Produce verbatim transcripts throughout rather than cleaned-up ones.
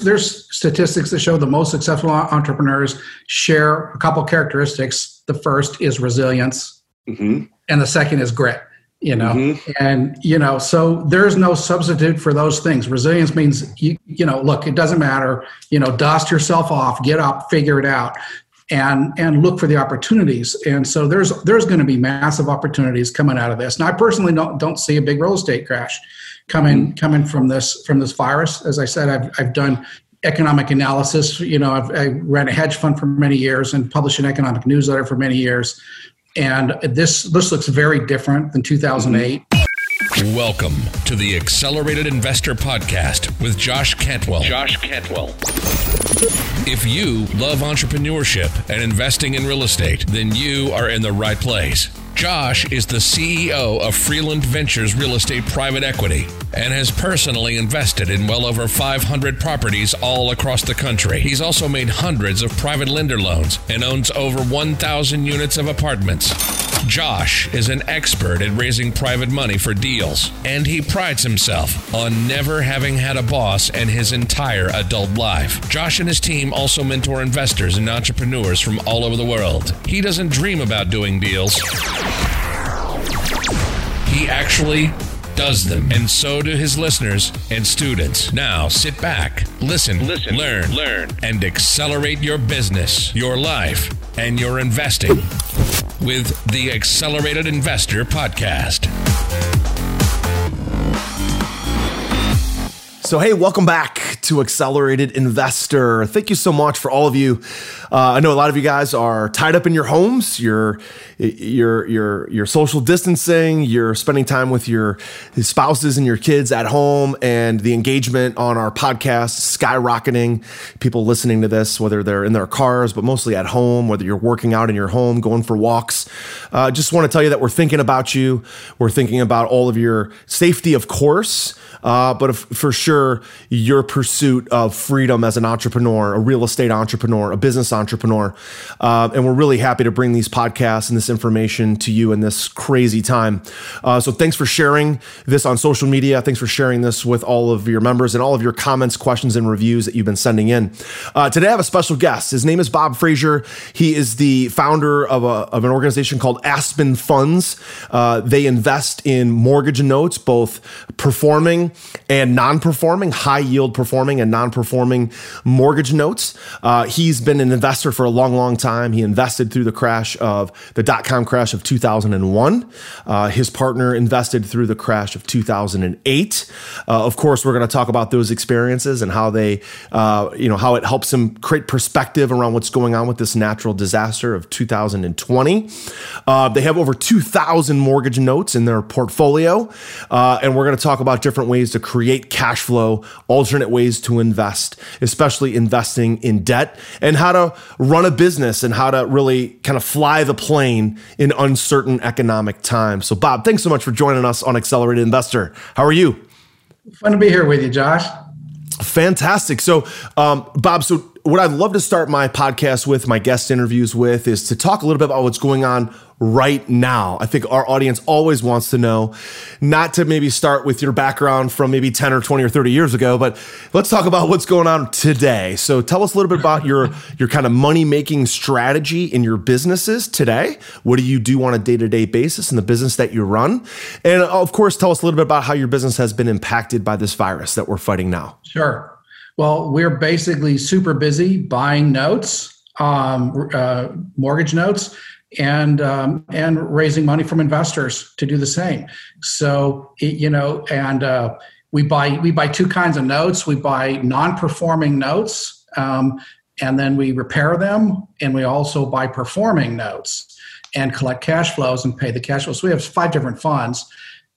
There's statistics that show the most successful entrepreneurs share a couple characteristics. The first is resilience, mm-hmm. and the second is grit. You know, mm-hmm. and, you know, so there's no substitute for those things. Resilience means, you, you know, look, it doesn't matter, you know, dust yourself off, get up, figure it out, and, and look for the opportunities. And so there's, there's going to be massive opportunities coming out of this. And I personally don't, don't see a big real estate crash coming, mm-hmm. coming from this, from this virus. As I said, I've, I've done economic analysis, you know, I've, I ran a hedge fund for many years and published an economic newsletter for many years. And this, this looks very different than two thousand eight. Welcome to the Accelerated Investor Podcast with Josh Cantwell. Josh Cantwell. If you love entrepreneurship and investing in real estate, then you are in the right place. Josh is the C E O of Freeland Ventures Real Estate Private Equity and has personally invested in well over five hundred properties all across the country. He's also made hundreds of private lender loans and owns over one thousand units of apartments. Josh is an expert at raising private money for deals, and he prides himself on never having had a boss in his entire adult life. Josh and his team also mentor investors and entrepreneurs from all over the world. He doesn't dream about doing deals. He actually does them, and so do his listeners and students. Now sit back, listen, listen, learn, learn, and accelerate your business, your life, and your investing with the Accelerated Investor Podcast. So, hey, welcome back to Accelerated Investor. Thank you so much for all of you. Uh, I know a lot of you guys are tied up in your homes. You're, you're, you're, you're social distancing. You're spending time with your spouses and your kids at home, and the engagement on our podcast is skyrocketing. People listening to this, whether they're in their cars, but mostly at home, whether you're working out in your home, going for walks. Uh, just want to tell you that we're thinking about you. We're thinking about all of your safety, of course, uh, but if, for sure, your pursuit of freedom as an entrepreneur, a real estate entrepreneur, a business entrepreneur. Uh, and we're really happy to bring these podcasts and this information to you in this crazy time. Uh, so thanks for sharing this on social media. Thanks for sharing this with all of your members and all of your comments, questions, and reviews that you've been sending in. Uh, today, I have a special guest. His name is Bob Fraser. He is the founder of, a, of an organization called Aspen Funds. Uh, they invest in mortgage notes, both performing and non-performing. High yield performing and non-performing mortgage notes. Uh, he's been an investor for a long, long time. He invested through the crash of the dot-com crash of two thousand one. Uh, his partner invested through the crash of two thousand eight. Uh, of course, we're going to talk about those experiences and how they, uh, you know, how it helps him create perspective around what's going on with this natural disaster of two thousand twenty. Uh, they have over two thousand mortgage notes in their portfolio, uh, and we're going to talk about different ways to create cash flow. Alternate ways to invest, especially investing in debt, and how to run a business and how to really kind of fly the plane in uncertain economic times. So, Bob, thanks so much for joining us on Accelerated Investor. How are you? Fun to be here with you, Josh. Fantastic. So, um, Bob, so what I'd love to start my podcast with, my guest interviews with, is to talk a little bit about what's going on right now. I think our audience always wants to know, not to maybe start with your background from maybe ten or twenty or thirty years ago, but let's talk about what's going on today. So tell us a little bit about your, your kind of money-making strategy in your businesses today. What do you do on a day-to-day basis in the business that you run? And of course, tell us a little bit about how your business has been impacted by this virus that we're fighting now. Sure. Well, we're basically super busy buying notes, um, uh, mortgage notes, and um, and raising money from investors to do the same. So, you know, and uh, we buy we buy two kinds of notes. We buy non-performing notes, um, and then we repair them, and we also buy performing notes and collect cash flows and pay the cash flows. So we have five different funds,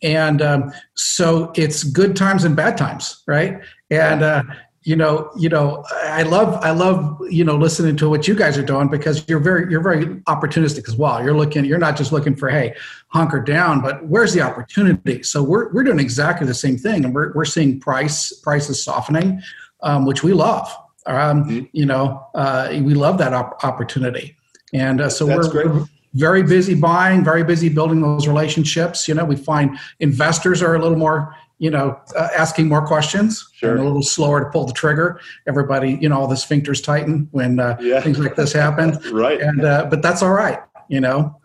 and um, so it's good times and bad times, right? And uh, You know, you know, I love, I love, you know, listening to what you guys are doing, because you're very, you're very opportunistic as well. You're looking, you're not just looking for, hey, hunker down, but where's the opportunity? So we're we're doing exactly the same thing, and we're we're seeing price prices softening, um, which we love. Um, mm-hmm. You know, uh, we love that op- opportunity, and uh, so That's we're. Great. Very busy buying, very busy building those relationships. You know, we find investors are a little more, you know, uh, asking more questions. Sure. And a little slower to pull the trigger. Everybody, you know, all the sphincters tighten when uh, yeah. things like this happen. Right. And uh, but that's all right, you know.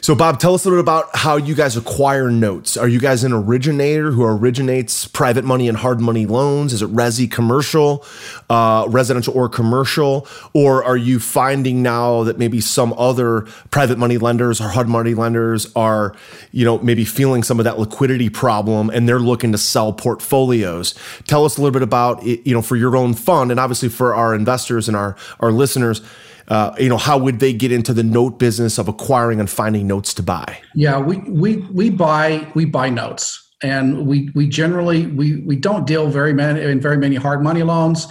So, Bob, tell us a little bit about how you guys acquire notes. Are you guys an originator who originates private money and hard money loans? Is it resi commercial, uh, residential or commercial? Or are you finding now that maybe some other private money lenders or hard money lenders are, you know, maybe feeling some of that liquidity problem and they're looking to sell portfolios? Tell us a little bit about, you know, for your own fund and obviously for our investors and our, our listeners. Uh, you know, how would they get into the note business of acquiring and finding notes to buy? Yeah, we we we buy we buy notes, and we we generally we we don't deal very many in very many hard money loans.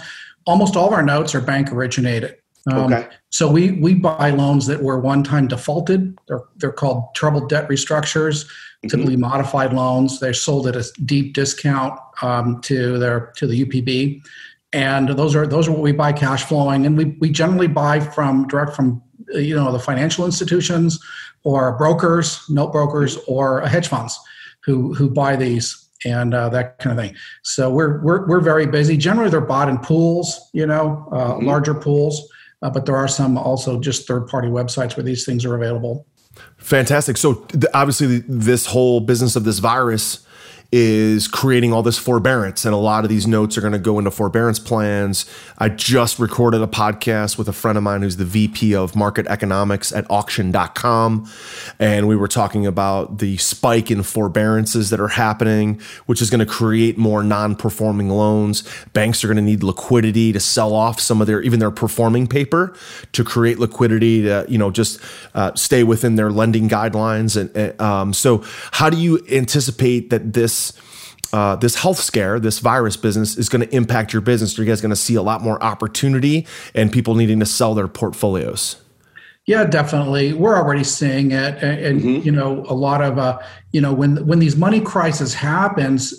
Almost all of our notes are bank originated. Um, okay. So we we buy loans that were one time defaulted. They're they're called troubled debt restructures. Mm-hmm. Typically modified loans. They're sold at a deep discount um, to their to the U P B. And those are those are what we buy cash flowing, and we we generally buy from direct from you know the financial institutions or brokers, note brokers, or hedge funds who who buy these and uh, that kind of thing. So we're we're we're very busy. Generally, they're bought in pools, you know, uh, mm-hmm. larger pools, uh, but there are some also just third party websites where these things are available. Fantastic. So th- obviously, this whole business of this virus is creating all this forbearance. And a lot of these notes are going to go into forbearance plans. I just recorded a podcast with a friend of mine who's the V P of Market Economics at auction dot com. And we were talking about the spike in forbearances that are happening, which is going to create more non-performing loans. Banks are going to need liquidity to sell off some of their, even their performing paper to create liquidity to, you know, just uh, stay within their lending guidelines. And, and um, so how do you anticipate that this Uh, this health scare, this virus business is going to impact your business? Are you guys going to see a lot more opportunity and people needing to sell their portfolios? Yeah, definitely. We're already seeing it. And, and mm-hmm. you know, a lot of, uh, you know, when, when these money crisis happens,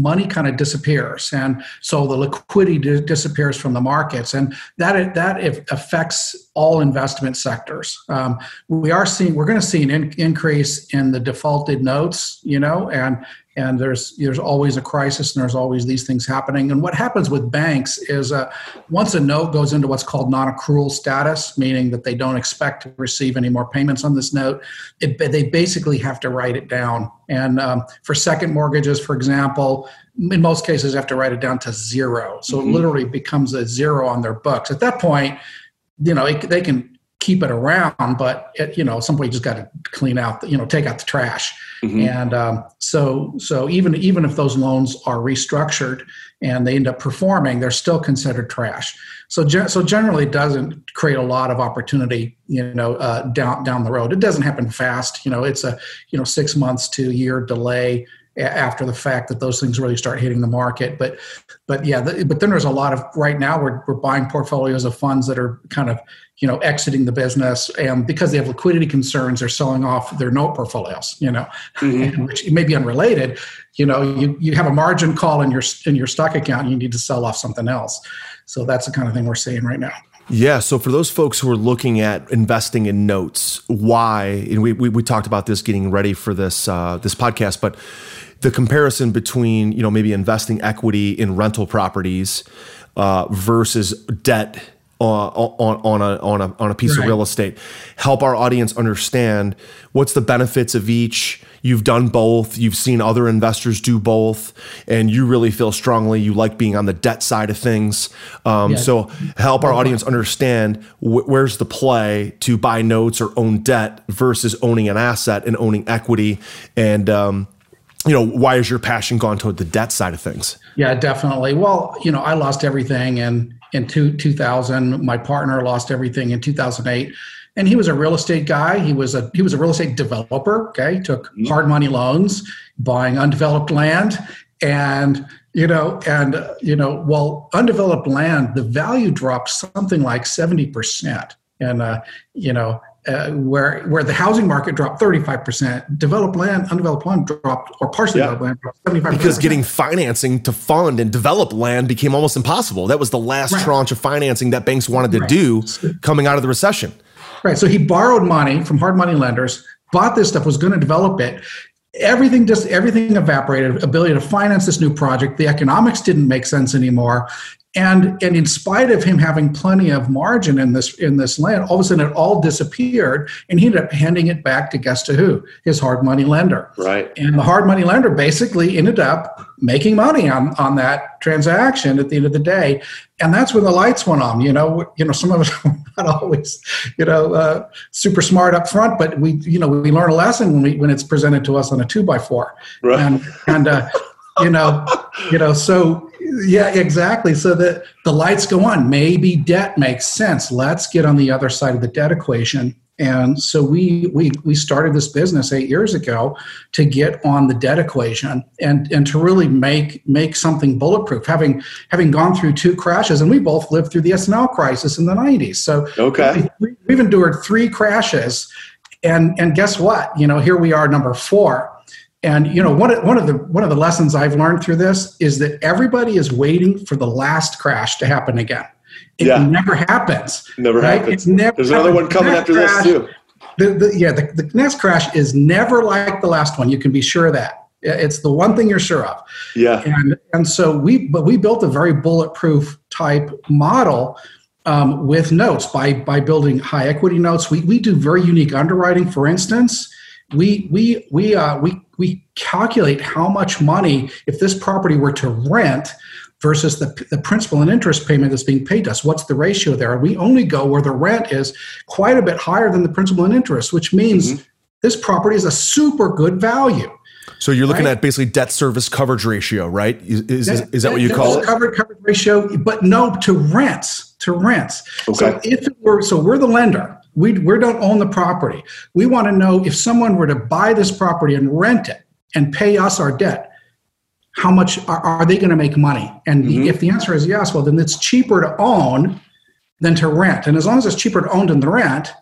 money kind of disappears. And so the liquidity d- disappears from the markets. And that that affects all investment sectors. Um, we are seeing, we're going to see an in- increase in the defaulted notes, you know, and and there's there's always a crisis and there's always these things happening. And what happens with banks is uh, once a note goes into what's called non-accrual status, meaning that they don't expect to receive any more payments on this note, it, they basically have to write it down. And um, for second mortgages, for example, in most cases have to write it down to zero. So mm-hmm. it literally becomes a zero on their books. At that point, you know, it, they can keep it around, but it, you know, somebody just got to clean out, the, you know, take out the trash. Mm-hmm. And um, so, so even even if those loans are restructured and they end up performing, they're still considered trash. So, ge- so generally, it doesn't create a lot of opportunity, you know, uh, down down the road. It doesn't happen fast. You know, it's a you know six months to a year delay after the fact that those things really start hitting the market. But, but yeah, the, but then there's a lot of right now we're we're buying portfolios of funds that are kind of, you know, exiting the business, and because they have liquidity concerns, they're selling off their note portfolios, you know, mm-hmm. which may be unrelated. You know, you, you have a margin call in your, in your stock account, and you need to sell off something else. So that's the kind of thing we're seeing right now. Yeah. So for those folks who are looking at investing in notes, why, and we, we, we talked about this getting ready for this, uh, this podcast, but the comparison between, you know, maybe investing equity in rental properties, uh, versus debt uh, on, on a, on a, on a piece right. of real estate, help our audience understand what's the benefits of each. You've done both. You've seen other investors do both, and you really feel strongly you like being on the debt side of things. Um, yeah. So help our audience understand wh- where's the play to buy notes or own debt versus owning an asset and owning equity. And, um, you know, why has your passion gone toward the debt side of things? Yeah, definitely. Well, you know, I lost everything in, in two, 2000. My partner lost everything in two thousand eight. And he was a real estate guy. He was a he was a real estate developer. Okay, took hard money loans, buying undeveloped land, and you know, and uh, you know, well, undeveloped land, the value dropped something like seventy percent, and uh, you know, uh, where where the housing market dropped thirty-five percent, developed land, undeveloped land dropped, or partially yeah. developed land dropped seventy-five percent. Because getting financing to fund and develop land became almost impossible. That was the last right. tranche of financing that banks wanted to right. do coming out of the recession. Right. So he borrowed money from hard money lenders, bought this stuff, was going to develop it, everything just everything evaporated, ability to finance this new project. The economics didn't make sense anymore. And and in spite of him having plenty of margin in this in this land, all of a sudden it all disappeared, and he ended up handing it back to guess to who? His hard money lender. Right. And the hard money lender basically ended up making money on, on that transaction at the end of the day. And that's when the lights went on. You know, you know, some of us are not always, you know, uh, super smart up front, but we, you know, we learn a lesson when we when it's presented to us on a two by four. Right. And and uh, you know, you know, so yeah, exactly. So the, the lights go on. Maybe debt makes sense. Let's get on the other side of the debt equation. And so we we we started this business eight years ago to get on the debt equation and and to really make make something bulletproof. Having having gone through two crashes, and we both lived through the S and L crisis in the nineties. So okay, we, we've endured three crashes, and and guess what? You know, here we are, number four. And you know, one of, one of the one of the lessons I've learned through this is that everybody is waiting for the last crash to happen again. It yeah. never happens. Never right? happens. It's never There's happens. Another one coming after crash, this too. The, the, yeah, the, the next crash is never like the last one. You can be sure of that. It's the one thing you're sure of. Yeah. And and so we but we built a very bulletproof type model. Um, with notes by by building high equity notes. We we do very unique underwriting. For instance, we we we uh, we we calculate how much money if this property were to rent versus the, the principal and interest payment that's being paid to us. What's the ratio there? And we only go where the rent is quite a bit higher than the principal and interest, which means mm-hmm. this property is a super good value. So you're looking right? at basically debt service coverage ratio, right? Is, is, is, is that what you debt call it? Coverage coverage ratio, but no, to rents, to rents. Okay. So if it were, so we're the lender. We, we don't own the property. We want to know if someone were to buy this property and rent it and pay us our debt, how much are, are they going to make money? And mm-hmm. if the answer is yes, well, then it's cheaper to own than to rent. And as long as it's cheaper to own than the rent,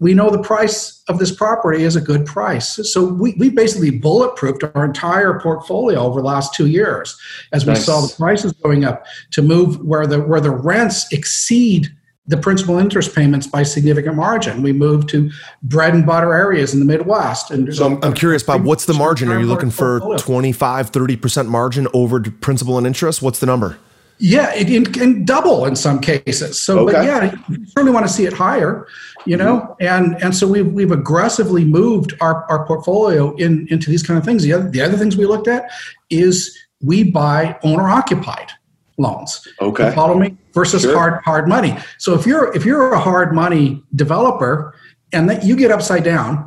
we know the price of this property is a good price. So we, we basically bulletproofed our entire portfolio over the last two years as we nice. saw the prices going up to move where the where the rents exceed the principal interest payments by significant margin. We moved to bread and butter areas in the Midwest. And so I'm, I'm curious, Bob, what's the margin? Are you looking for twenty-five, thirty percent margin over principal and interest? What's the number? Yeah, it can, can double in some cases. So, okay. but yeah, you certainly want to see it higher, you know. Mm-hmm. And and so we've we've aggressively moved our, our portfolio in into these kind of things. The other the other things we looked at is we buy owner occupied loans. Okay, you follow me versus sure. hard hard money. So if you're if you're a hard money developer and that you get upside down,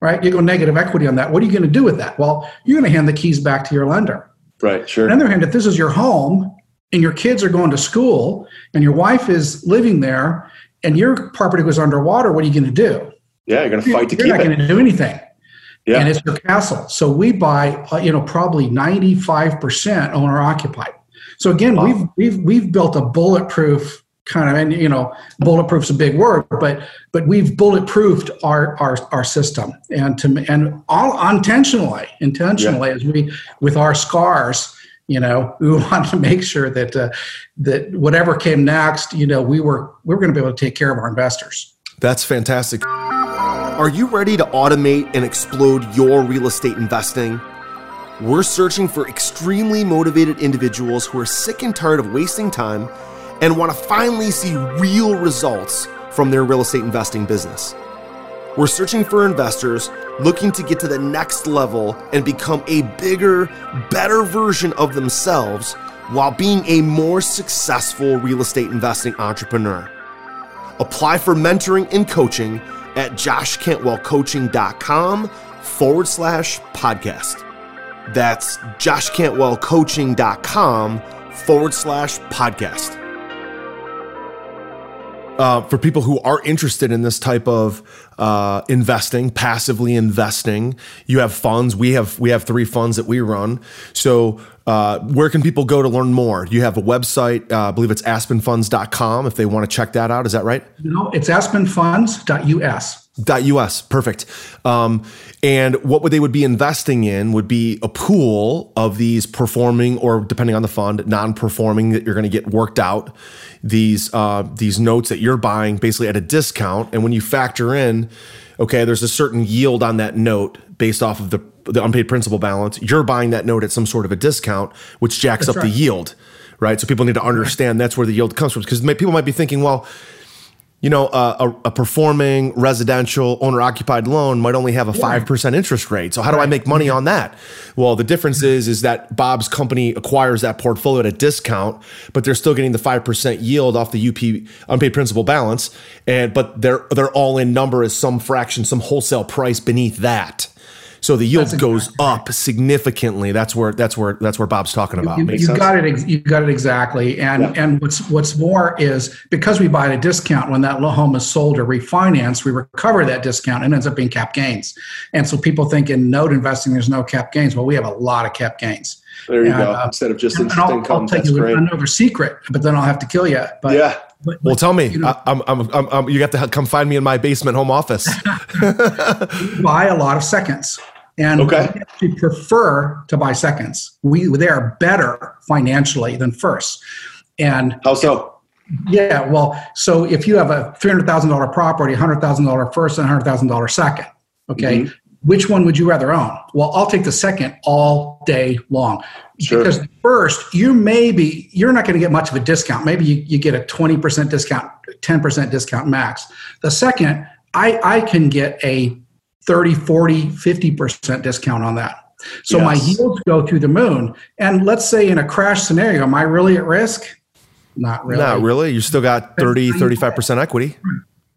right? You go negative equity on that. What are you going to do with that? Well, you're going to hand the keys back to your lender. Right. Sure. On the other hand, if this is your home and your kids are going to school, and your wife is living there, and your property goes underwater, what are you going to do? Yeah, you're going to fight to keep it. You're not going to do anything. Yeah. And it's your castle. So we buy, you know, probably ninety-five percent owner-occupied. So again, wow. we've we've we've built a bulletproof kind of, and you know, bulletproof's a big word, but but we've bulletproofed our our our system, and to and all intentionally, intentionally, yeah. as we with our scars. You know, we wanted to make sure that uh, that whatever came next, you know, we were we were going to be able to take care of our investors. That's fantastic. Are you ready to automate and explode your real estate investing? We're searching for extremely motivated individuals who are sick and tired of wasting time and want to finally see real results from their real estate investing business. We're searching for investors looking to get to the next level and become a bigger, better version of themselves while being a more successful real estate investing entrepreneur. Apply for mentoring and coaching at joshcantwellcoaching.com forward slash podcast. That's joshcantwellcoaching.com forward slash podcast. Uh, for people who are interested in this type of uh, investing, passively investing, you have funds. We have we have three funds that we run. So uh, where can people go to learn more? You have a website. Uh, I believe it's aspen funds dot com if they want to check that out. Is that right? No, it's aspen funds dot U S. dot U S, perfect. Um, and what would they would be investing in would be a pool of these performing, or depending on the fund, non-performing that you're going to get worked out. These uh, these notes that you're buying basically at a discount, and when you factor in, okay, there's a certain yield on that note based off of the the unpaid principal balance. You're buying that note at some sort of a discount, which jacks that's up right. the yield, right? So people need to understand that's where the yield comes from, because people might be thinking, well, you know, uh, a, a performing residential owner-occupied loan might only have a five percent interest rate. So how do right. I make money on that? Well, the difference is, is that Bob's company acquires that portfolio at a discount, but they're still getting the five percent yield off the U P unpaid principal balance. And but their their all-in number is some fraction, some wholesale price beneath that. So the yield that's goes exactly. up significantly. That's where that's where that's where Bob's talking about. You, you, you got it. You got it exactly. And yeah. and what's what's more is, because we buy at a discount, when that home is sold or refinanced, we recover that discount and it ends up being cap gains. And so people think in note investing there's no cap gains. Well, we have a lot of cap gains. There you and, go. Uh, Instead of just interest I'll, income, I'll tell that's you great. Another secret, but then I'll have to kill you. But, yeah. But, well, tell me. You know, I'm, I'm, I'm, I'm, you have to come find me in my basement home office. Buy a lot of seconds, and okay. we actually prefer to buy seconds. We they are better financially than firsts. And how so? Yeah, well, so if you have a three hundred thousand dollars property, one hundred thousand dollars first, and one hundred thousand dollars second, okay. Mm-hmm. Which one would you rather own? Well, I'll take the second all day long. Sure. Because first, you maybe you're not going to get much of a discount. Maybe you, you get a twenty percent discount, ten percent discount max. The second, I, I can get a thirty, forty, fifty percent discount on that. So yes. my yields go through the moon. And let's say in a crash scenario, am I really at risk? Not really. Not really. You still got thirty, thirty-five percent equity.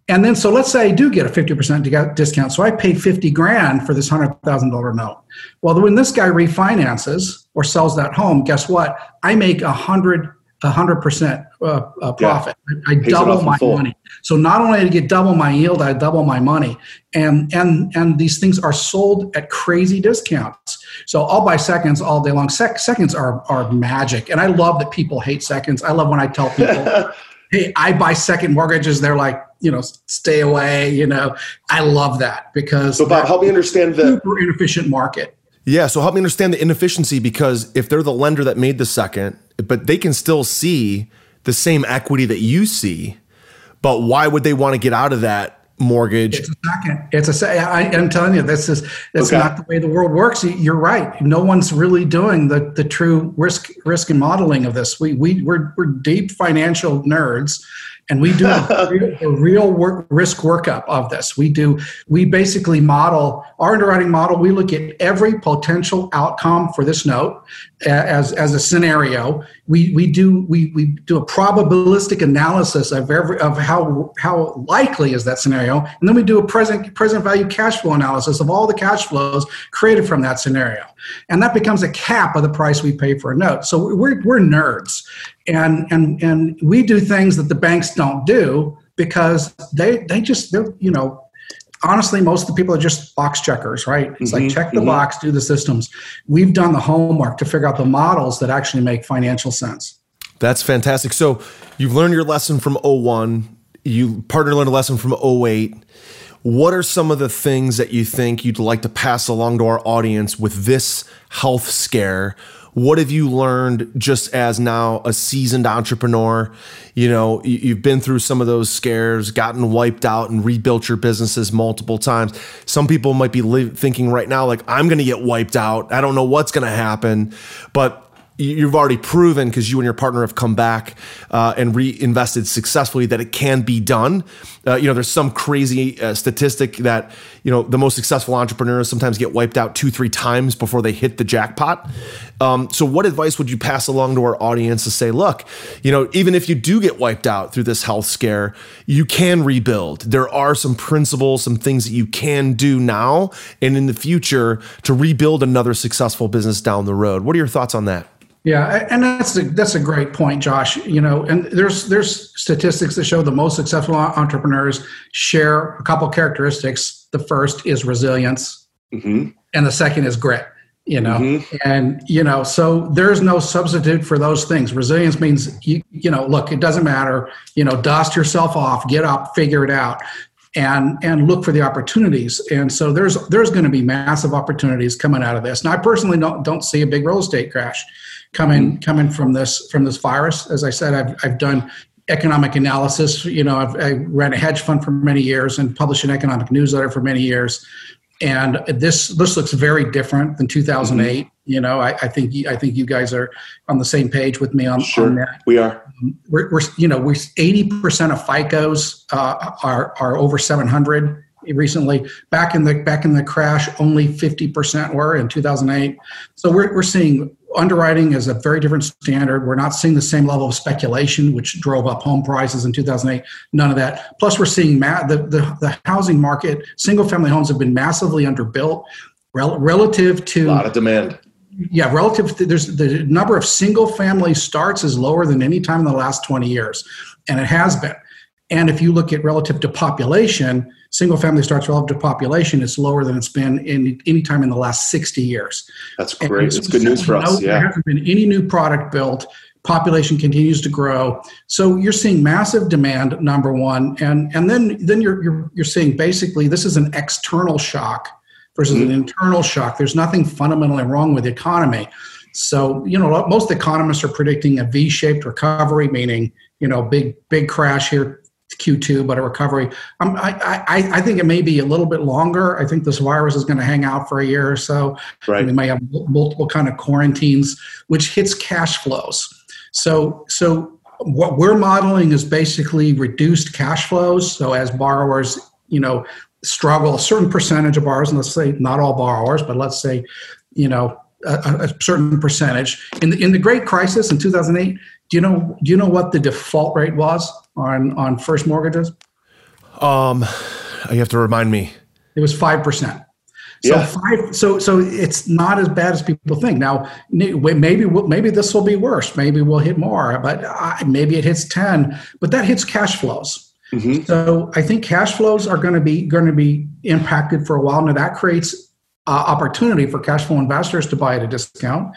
And then, so let's say I do get a fifty percent discount. So I paid fifty grand for this one hundred thousand dollars note. Well, when this guy refinances or sells that home, guess what? I make one hundred, one hundred percent uh, uh, profit. Yeah. I double my money. So not only did I get double my yield, I double my money. And, and, and these things are sold at crazy discounts. So I'll buy seconds all day long. Sec- seconds are, are magic. And I love that people hate seconds. I love when I tell people, hey, I buy second mortgages. They're like, you know, stay away, you know, I love that because. So Bob, help me understand the super inefficient market. Yeah. So help me understand the inefficiency, because if they're the lender that made the second, but they can still see the same equity that you see, but why would they want to get out of that mortgage? It's a second. It's a second. I, I'm telling you, this is, that's okay. not the way the world works. You're right. No one's really doing the, the true risk, risk and modeling of this. We, we we're, we're deep financial nerds. And we do a real, a real work, risk workup of this. We do. We basically model our underwriting model. We look at every potential outcome for this note as as a scenario. We we do we we do a probabilistic analysis of every of how how likely is that scenario, and then we do a present present value cash flow analysis of all the cash flows created from that scenario, and that becomes a cap of the price we pay for a note. So we're we're nerds. And and and we do things that the banks don't do, because they they just, you know, honestly, most of the people are just box checkers, right? It's mm-hmm, like check the mm-hmm. box, do the systems. We've done the homework to figure out the models that actually make financial sense. That's fantastic. So you've learned your lesson from oh one. You partner learned a lesson from oh eight. What are some of the things that you think you'd like to pass along to our audience with this health scare? What have you learned just as now a seasoned entrepreneur? You know, you've been through some of those scares, gotten wiped out and rebuilt your businesses multiple times. Some people might be li- thinking right now, like, I'm going to get wiped out. I don't know what's going to happen. But you've already proven, because you and your partner have come back uh, and reinvested successfully, that it can be done. Uh, you know, there's some crazy uh, statistic that, you know, the most successful entrepreneurs sometimes get wiped out two, three times before they hit the jackpot. Um, so what advice would you pass along to our audience to say, look, you know, even if you do get wiped out through this health scare, you can rebuild. There are some principles, some things that you can do now and in the future to rebuild another successful business down the road. What are your thoughts on that? Yeah, and that's a, that's a great point, Josh. You know, and there's there's statistics that show the most successful entrepreneurs share a couple characteristics. The first is resilience, mm-hmm. and the second is grit. You know, mm-hmm. and you know, so there's no substitute for those things. Resilience means you, you know, look, it doesn't matter. You know, dust yourself off, get up, figure it out. and and look for the opportunities. And so there's there's going to be massive opportunities coming out of this. And I personally don't don't see a big real estate crash coming coming from this from this virus. As I said, I've I've done economic analysis. You know, I've I ran a hedge fund for many years and published an economic newsletter for many years. And this this looks very different than two thousand eight. Mm-hmm. You know, I, I think I think you guys are on the same page with me on, sure, on that. We are. We're, we're you know we're eighty percent of FICOs uh, are are over seven hundred recently. Back in the back in the crash, only fifty percent were in two thousand eight. So we're we're seeing underwriting is a very different standard. We're not seeing the same level of speculation, which drove up home prices in two thousand eight. None of that. Plus, we're seeing ma- the, the the housing market. Single family homes have been massively underbuilt rel- relative to a lot of demand. Yeah, relative to, there's the number of single family starts is lower than any time in the last twenty years, and it has been. And if you look at relative to population, single family starts relative to population, it's lower than it's been in any time in the last sixty years. That's great. It's, it's good news for us. No, yeah. There hasn't been any new product built. Population continues to grow. So you're seeing massive demand, number one. And and then then you're you're you're seeing basically this is an external shock versus mm-hmm. an internal shock. There's nothing fundamentally wrong with the economy. So, you know, most economists are predicting a V-shaped recovery, meaning, you know, big, big crash here, Q two, but a recovery. Um, I, I, I think it may be a little bit longer. I think this virus is going to hang out for a year or so. Right. We may have multiple kind of quarantines, which hits cash flows. So, so what we're modeling is basically reduced cash flows. So as borrowers, you know, struggle, a certain percentage of borrowers, and let's say not all borrowers, but let's say, you know, a, a certain percentage. In the, in the Great Crisis in two thousand eight, do you know do you know what the default rate was on on first mortgages? Um, you have to remind me. It was five percent. So yeah. five. So so it's not as bad as people think. Now maybe we'll, maybe this will be worse. Maybe we'll hit more. But I, maybe it hits ten. But that hits cash flows. Mm-hmm. So I think cash flows are going to be going to be impacted for a while. Now that creates Uh, opportunity for cash flow investors to buy at a discount.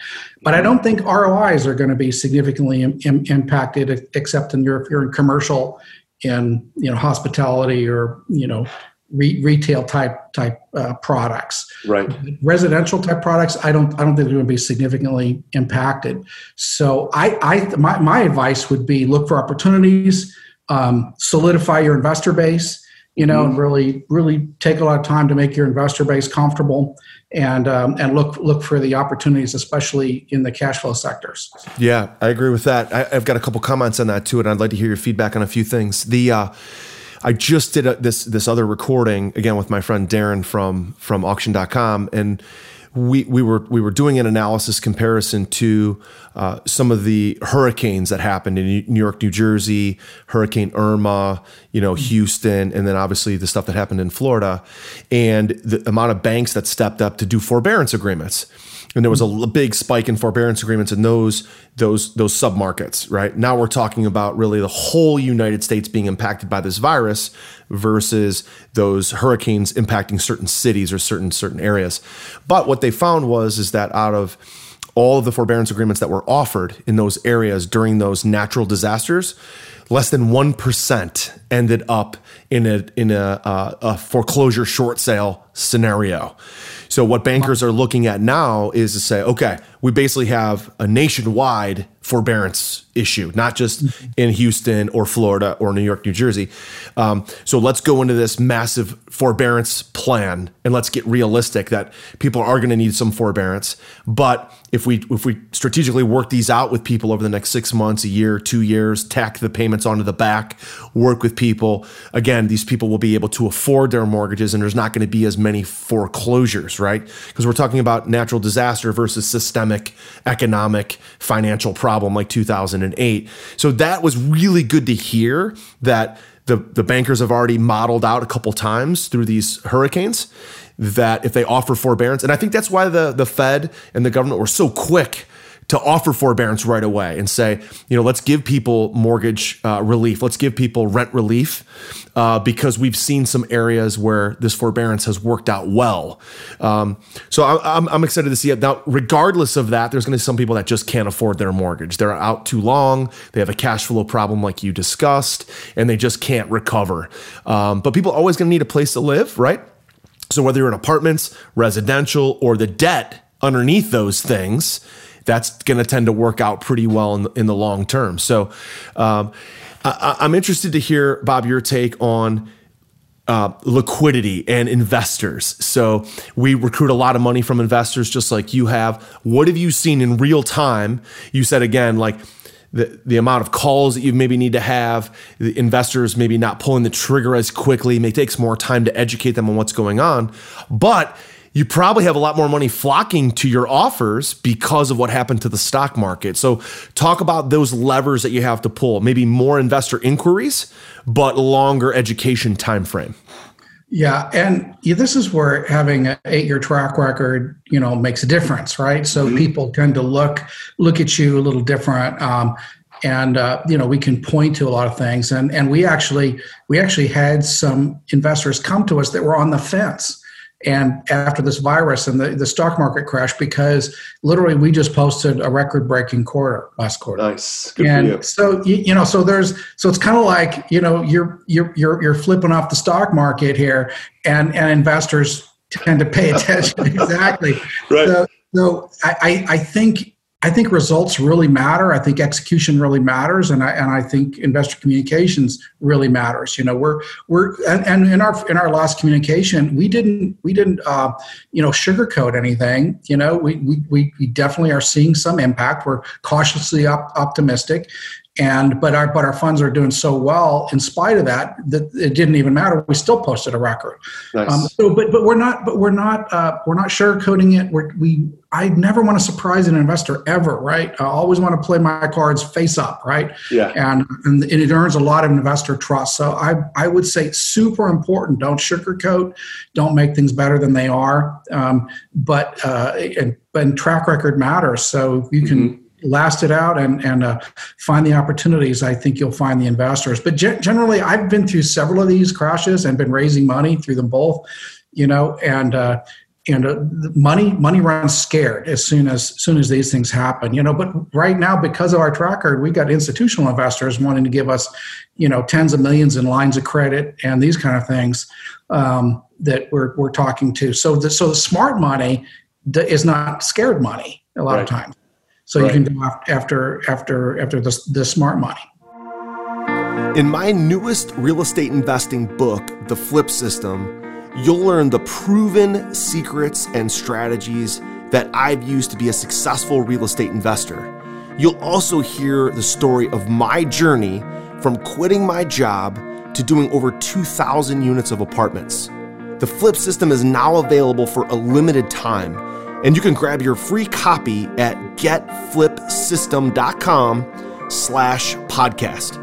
But I don't think R O Is are going to be significantly im- im- impacted, except in your, if you're in commercial, in you know hospitality or you know re- retail type type uh, products. Right. Residential type products, I don't I don't think they're going to be significantly impacted. So I I my my advice would be look for opportunities, um, solidify your investor base. You know, and really, really take a lot of time to make your investor base comfortable, and um, and look look for the opportunities, especially in the cash flow sectors. Yeah, I agree with that. I, I've got a couple comments on that too, and I'd like to hear your feedback on a few things. The uh, I just did a, this this other recording again with my friend Darren from from auction dot com, and we we were we were doing an analysis comparison to uh, some of the hurricanes that happened in New York, New Jersey, Hurricane Irma. You know, Houston, and then obviously the stuff that happened in Florida, and the amount of banks that stepped up to do forbearance agreements. And there was a big spike in forbearance agreements in those those those submarkets, right? Now we're talking about really the whole United States being impacted by this virus versus those hurricanes impacting certain cities or certain certain areas. But what they found was is that out of all of the forbearance agreements that were offered in those areas during those natural disasters, less than one percent ended up in a in a, uh, a foreclosure short sale scenario. So what bankers are looking at now is to say, okay, we basically have a nationwide forbearance issue, not just in Houston or Florida or New York, New Jersey. Um, so let's go into this massive forbearance plan and let's get realistic that people are going to need some forbearance. But if we if we strategically work these out with people over the next six months, a year, two years, tack the payments onto the back, work with people. Again, these people will be able to afford their mortgages, and there's not going to be as many foreclosures, right? Because we're talking about natural disaster versus systemic economic financial problem like two thousand eight. So that was really good to hear that the, the bankers have already modeled out a couple times through these hurricanes that if they offer forbearance, and I think that's why the, the Fed and the government were so quick to offer forbearance right away and say, you know, let's give people mortgage uh, relief. Let's give people rent relief uh, because we've seen some areas where this forbearance has worked out well. Um, so I, I'm, I'm excited to see it. Now, regardless of that, there's going to be some people that just can't afford their mortgage. They're out too long. They have a cash flow problem like you discussed, and they just can't recover. Um, but people are always going to need a place to live, right? So whether you're in apartments, residential, or the debt underneath those things, that's going to tend to work out pretty well in the, in the long term. So um, I, I'm interested to hear, Bob, your take on uh, liquidity and investors. So we recruit a lot of money from investors just like you have. What have you seen in real time? You said, again, like the, the amount of calls that you maybe need to have, the investors maybe not pulling the trigger as quickly, may take more time to educate them on what's going on. But you probably have a lot more money flocking to your offers because of what happened to the stock market. So talk about those levers that you have to pull, maybe more investor inquiries, but longer education timeframe. Yeah. And this is where having an eight-year track record, you know, makes a difference, right? So mm-hmm. people tend to look, look at you a little different. Um, and, uh, you know, we can point to a lot of things. And, and we actually, we actually had some investors come to us that were on the fence. And after this virus and the, the stock market crash, because literally we just posted a record-breaking quarter last quarter. Nice. Good and for you. so you, you know, so there's so it's kind of like, you know, you're you're you're you're flipping off the stock market here, and, and investors tend to pay attention. Exactly. Right. So, so I, I think I think results really matter. I think execution really matters, and I and I think investor communications really matters. You know, we're we're and, and in our in our last communication, we didn't we didn't uh, you know sugarcoat anything. You know, we we we definitely are seeing some impact. We're cautiously op- optimistic, and but our but our funds are doing so well in spite of that that it didn't even matter. We still posted a record. Nice. Um, so, but but we're not but we're not uh, we're not sugarcoating it. We're, we. I never want to surprise an investor ever, right? I always want to play my cards face up, right? Yeah. And, and it earns a lot of investor trust. So I, I would say it's super important. Don't sugarcoat. Don't make things better than they are. Um, but uh, and, and track record matters. So you can mm-hmm. last it out and, and uh, find the opportunities. I think you'll find the investors. But ge- generally, I've been through several of these crashes and been raising money through them both, you know, and uh And uh, money, money runs scared as soon as, as soon as these things happen, you know. But right now, because of our track record, we got institutional investors wanting to give us, you know, tens of millions in lines of credit and these kind of things um, that we're we're talking to. So the so the smart money is not scared money a lot right. of times. So right. you can go after after after the the smart money. In my newest real estate investing book, The Flip System, you'll learn the proven secrets and strategies that I've used to be a successful real estate investor. You'll also hear the story of my journey from quitting my job to doing over two thousand units of apartments. The Flip System is now available for a limited time, and you can grab your free copy at getflipsystem.com slash podcast.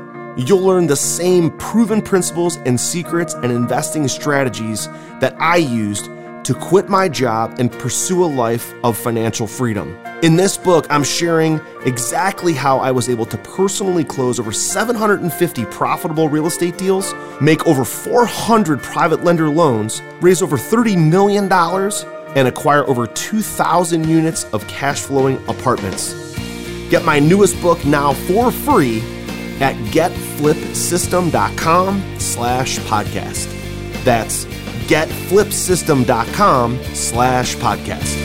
You'll learn the same proven principles and secrets and investing strategies that I used to quit my job and pursue a life of financial freedom. In this book, I'm sharing exactly how I was able to personally close over seven hundred fifty profitable real estate deals, make over four hundred private lender loans, raise over thirty million dollars, and acquire over two thousand units of cash flowing apartments. Get my newest book now for free at getflipsystem.com slash podcast. That's getflipsystem.com slash podcast.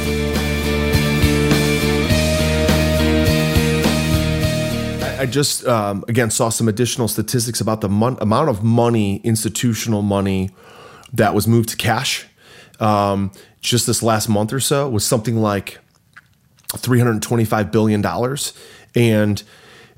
I just, um, again, saw some additional statistics about the mon- amount of money, institutional money, that was moved to cash. Um, just this last month or so was something like three hundred twenty-five billion dollars. And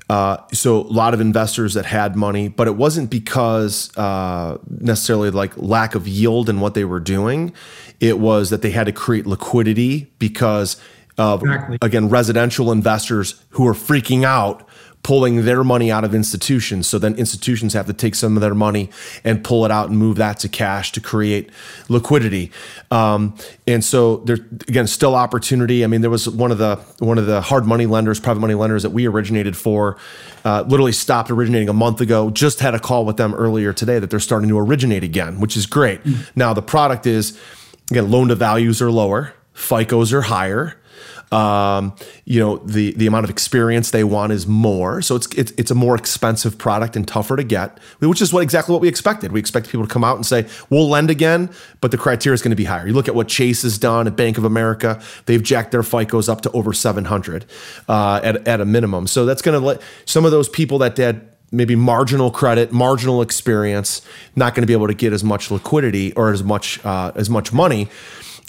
Uh, so a lot of investors that had money, but it wasn't because uh, necessarily like lack of yield in what they were doing. It was that they had to create liquidity because of, exactly. again, residential investors who are freaking out pulling their money out of institutions. So then institutions have to take some of their money and pull it out and move that to cash to create liquidity. Um, and so there's, again, still opportunity. I mean, there was one of the one of the hard money lenders, private money lenders that we originated for, uh, literally stopped originating a month ago. Just had a call with them earlier today that they're starting to originate again, which is great. Mm-hmm. Now, the product is, again, loan to values are lower, F I C Os are higher. Um, you know, the, the amount of experience they want is more. So it's, it's, it's a more expensive product and tougher to get, which is what exactly what we expected. We expect people to come out and say, we'll lend again, but the criteria is going to be higher. You look at what Chase has done at Bank of America, they've jacked their F I C Os up to over seven hundred, uh, at, at a minimum. So that's going to let some of those people that did maybe marginal credit, marginal experience, not going to be able to get as much liquidity or as much, uh, as much money.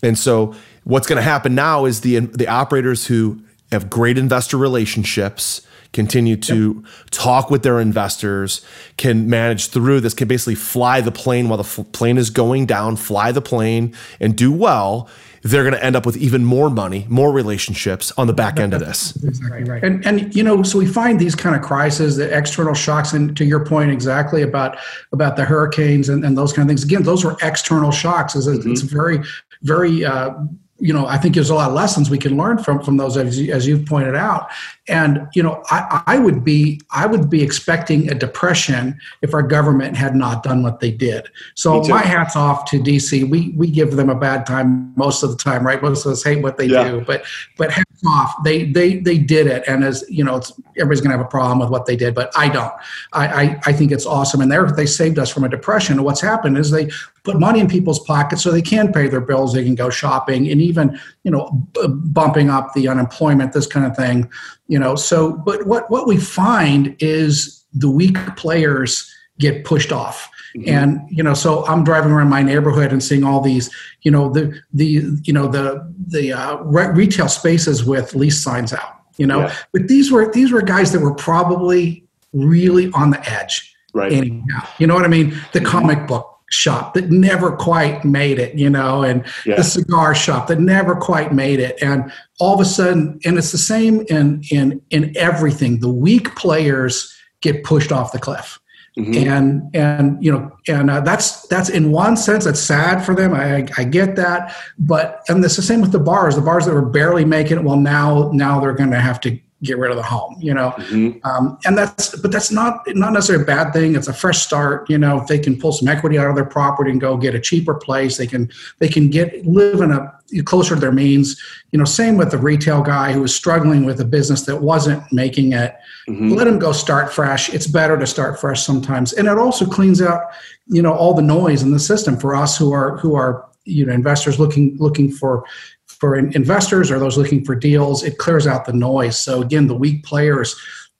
And so what's going to happen now is the the operators who have great investor relationships continue to yep. talk with their investors, can manage through this, can basically fly the plane while the f- plane is going down, fly the plane and do well. They're going to end up with even more money, more relationships on the back end of this. That's exactly right. And, and you know, so we find these kind of crises, the external shocks, and to your point exactly about, about the hurricanes and, and those kind of things. Again, those were external shocks. It's, mm-hmm. it's very, very... Uh, you know, I think there's a lot of lessons we can learn from, from those, as, you, as you've pointed out. And, you know, I, I would be I would be expecting a depression if our government had not done what they did. So my hat's off to D C. We we give them a bad time most of the time, right? Most of us hate what they yeah. do, but but hats off. They they they did it. And as you know, it's, everybody's going to have a problem with what they did, but I don't. I I, I think it's awesome. And they saved us from a depression. And what's happened is they put money in people's pockets so they can pay their bills, they can go shopping, and even, you know, b- bumping up the unemployment, this kind of thing, you know. So, but what, what we find is the weak players get pushed off. Mm-hmm. And, you know, so I'm driving around my neighborhood and seeing all these, you know, the, the you know, the, the uh, re- retail spaces with lease signs out, you know. Yeah. But these were, these were guys that were probably really on the edge. Right. Anyhow. You know what I mean? The comic book shop that never quite made it, you know, and yeah. the cigar shop that never quite made it. And all of a sudden, and it's the same in in in everything, the weak players get pushed off the cliff. Mm-hmm. And, and, you know, and uh, that's, that's in one sense, that's sad for them. I, I get that. But, and it's the same with the bars, the bars that were barely making it. Well, now, now they're going to have to get rid of the home, you know? Mm-hmm. Um, and that's, but that's not, not necessarily a bad thing. It's a fresh start. You know, if they can pull some equity out of their property and go get a cheaper place, they can, they can get, live in a closer to their means, you know, same with the retail guy who was struggling with a business that wasn't making it. Mm-hmm. Let him go start fresh. It's better to start fresh sometimes. And it also cleans out, you know, all the noise in the system for us who are, who are, you know, investors looking, looking for, for investors or those looking for deals, it clears out the noise. So again, the weak players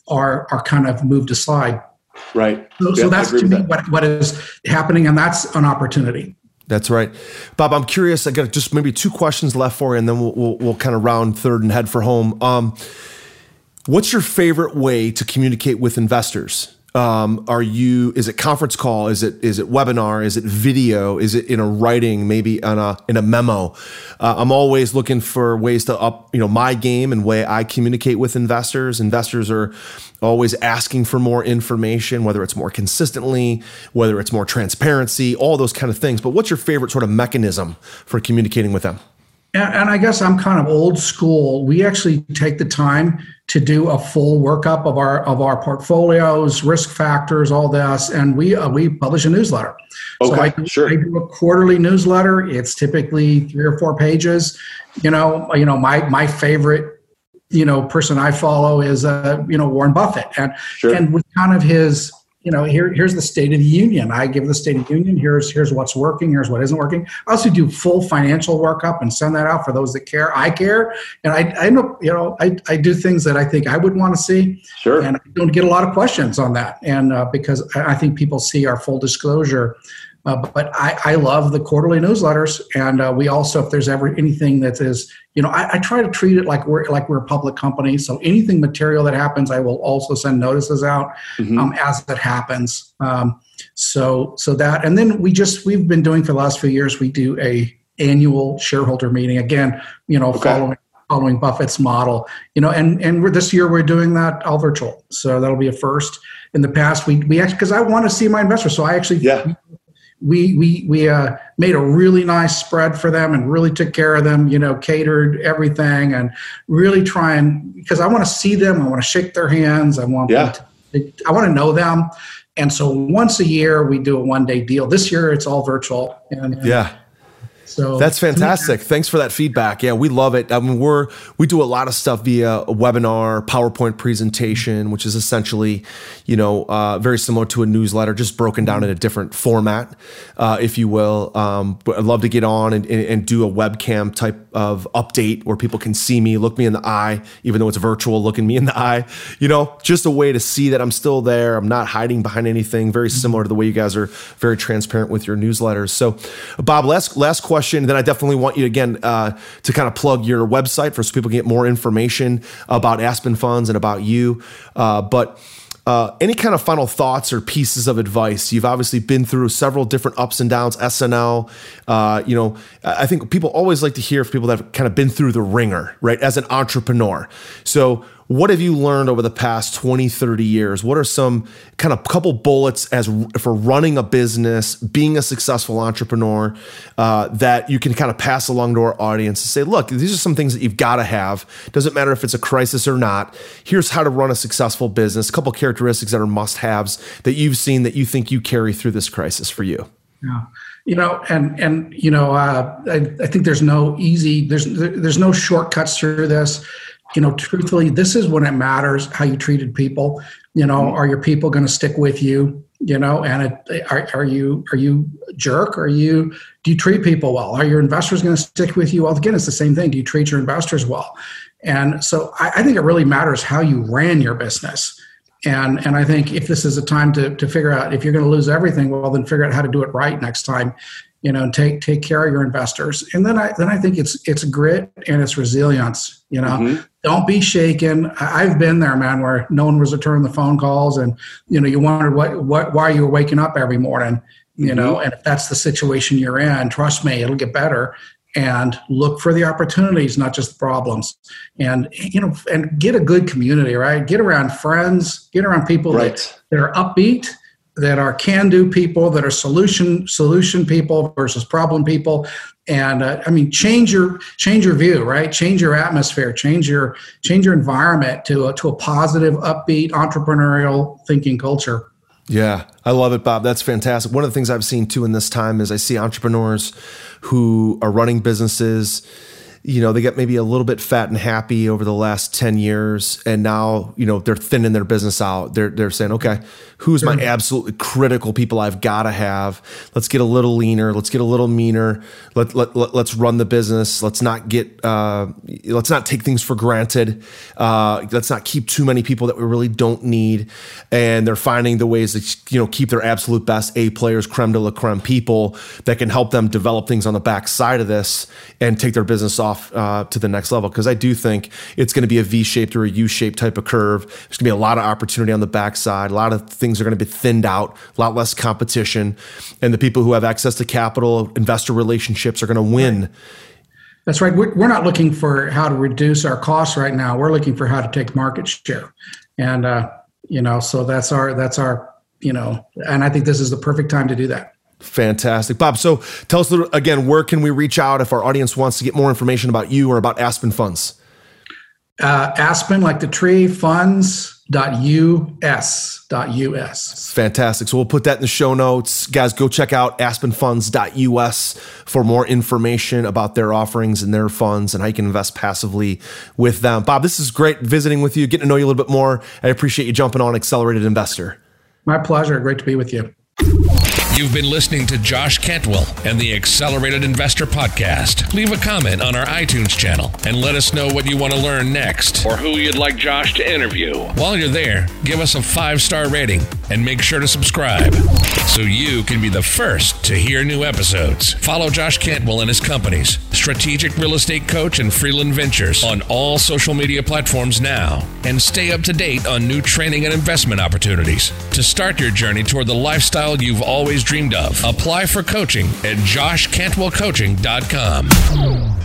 are are kind of moved aside. Right. So, yeah, so that's to me that. what, what is happening, and that's an opportunity. That's right. Bob, I'm curious. I got just maybe two questions left for you, and then we'll we'll, we'll kind of round third and head for home. Um, what's your favorite way to communicate with investors? Um, are you, is it conference call? Is it, is it webinar? Is it video? Is it in a writing, maybe on a, in a memo? Uh, I'm always looking for ways to up, you know, my game and way I communicate with investors. Investors are always asking for more information, whether it's more consistently, whether it's more transparency, all those kind of things. But what's your favorite sort of mechanism for communicating with them? And, and I guess I'm kind of old school. We actually take the time to do a full workup of our of our portfolios, risk factors, all this, and we uh, we publish a newsletter. Okay, so I do, sure. I do a quarterly newsletter. It's typically three or four pages. You know, you know my my favorite, you know, person I follow is uh, you know Warren Buffett, and sure. and with kind of his. You know, here, here's the State of the Union. I give the State of the Union. Here's here's what's working. Here's what isn't working. I also do full financial workup and send that out for those that care. I care, and I I know you know I, I do things that I think I would want to see. Sure. And I don't get a lot of questions on that, and uh, because I think people see our full disclosure. Uh, but I, I love the quarterly newsletters, and uh, we also, if there's ever anything that is, you know, I, I try to treat it like we're like we're a public company. So anything material that happens, I will also send notices out mm-hmm. um, as it happens. Um, so so that, and then we just we've been doing for the last few years. We do a annual shareholder meeting again. You know, okay. following following Buffett's model, you know, and, and we're, this year we're doing that all virtual. So that'll be a first. In the past, we, we actually, because I want to see my investors. So I actually, yeah. we, we, we uh, made a really nice spread for them and really took care of them, you know, catered everything and really try and, because I want to see them. I want to shake their hands. I want, yeah. them to, I want to know them. And so once a year we do a one day deal. This year it's all virtual. And, and yeah. So that's fantastic. Thanks for that feedback. Yeah, we love it. I mean, we're we do a lot of stuff via a webinar, PowerPoint presentation, which is essentially, you know, uh, very similar to a newsletter, just broken down in a different format, uh, if you will. Um, but I'd love to get on and, and, and do a webcam type of update where people can see me, look me in the eye, even though it's virtual, looking me in the eye. You know, just a way to see that I'm still there. I'm not hiding behind anything. Very similar to the way you guys are very transparent with your newsletters. So, Bob, last last question. Then I definitely want you again uh, to kind of plug your website for so people can get more information about Aspen Funds and about you. Uh, but uh, any kind of final thoughts or pieces of advice? You've obviously been through several different ups and downs, S N L. Uh, you know, I think people always like to hear from people that have kind of been through the ringer, right? As an entrepreneur. So what have you learned over the past twenty, thirty years? What are some kind of couple bullets as for running a business, being a successful entrepreneur uh, that you can kind of pass along to our audience and say, look, these are some things that you've got to have. Doesn't matter if it's a crisis or not. Here's how to run a successful business. A couple characteristics that are must-haves that you've seen that you think you carry through this crisis for you. Yeah. You know, and, and, you know, uh, I, I think there's no easy, there's, there's no shortcuts through this. You know, truthfully, this is when it matters how you treated people. You know, are your people going to stick with you? You know, and it, are, are you are you a jerk? Are you do you treat people well? Are your investors going to stick with you? Well, again, it's the same thing. Do you treat your investors well? And so, I, I think it really matters how you ran your business. And and I think if this is a time to to figure out if you're going to lose everything, well, then figure out how to do it right next time. You know, take take care of your investors, and then I then I think it's it's grit and it's resilience. You know, mm-hmm. Don't be shaken. I've been there, man, where no one was returning the phone calls, and you know, you wondered what what why you were waking up every morning. Mm-hmm. You know, and if that's the situation you're in, trust me, it'll get better. And look for the opportunities, not just the problems. And you know, and get a good community, right? Get around friends, get around people right. that, that are upbeat. That are can-do people, that are solution solution people versus problem people, and uh, I mean, change your change your view, right? Change your atmosphere, change your change your environment to a, to a positive, upbeat, entrepreneurial thinking culture. Yeah, I love it, Bob. That's fantastic. One of the things I've seen too in this time is I see entrepreneurs who are running businesses. You know, they got maybe a little bit fat and happy over the last ten years. And now, you know, they're thinning their business out. They're they're saying, okay, who's my absolutely critical people I've got to have? Let's get a little leaner. Let's get a little meaner. Let, let, let, let's run the business. Let's not get, uh, let's not take things for granted. Uh, let's not keep too many people that we really don't need. And they're finding the ways to, you know, keep their absolute best A players, creme de la creme people that can help them develop things on the backside of this and take their business off. Off, uh, to the next level, because I do think it's going to be a V-shaped or a U-shaped type of curve. There's going to be a lot of opportunity on the backside. A lot of things are going to be thinned out, a lot less competition. And the people who have access to capital, investor relationships are going to win. That's right. We're not looking for how to reduce our costs right now. We're looking for how to take market share. And, uh, you know, so that's our, that's our, you know, and I think this is the perfect time to do that. Fantastic. Bob, so tell us a little, again, where can we reach out if our audience wants to get more information about you or about Aspen Funds? Uh, Aspen, like the tree, funds dot U S dot U S. Fantastic. So we'll put that in the show notes. Guys, go check out aspen funds dot U S for more information about their offerings and their funds and how you can invest passively with them. Bob, this is great visiting with you, getting to know you a little bit more. I appreciate you jumping on Accelerated Investor. My pleasure. Great to be with you. You've been listening to Josh Cantwell and the Accelerated Investor Podcast. Leave a comment on our iTunes channel and let us know what you want to learn next or who you'd like Josh to interview. While you're there, give us a five-star rating and make sure to subscribe so you can be the first to hear new episodes. Follow Josh Cantwell and his companies, Strategic Real Estate Coach and Freeland Ventures, on all social media platforms now and stay up to date on new training and investment opportunities to start your journey toward the lifestyle you've always dreamed of. Apply for coaching at josh cantwell coaching dot com.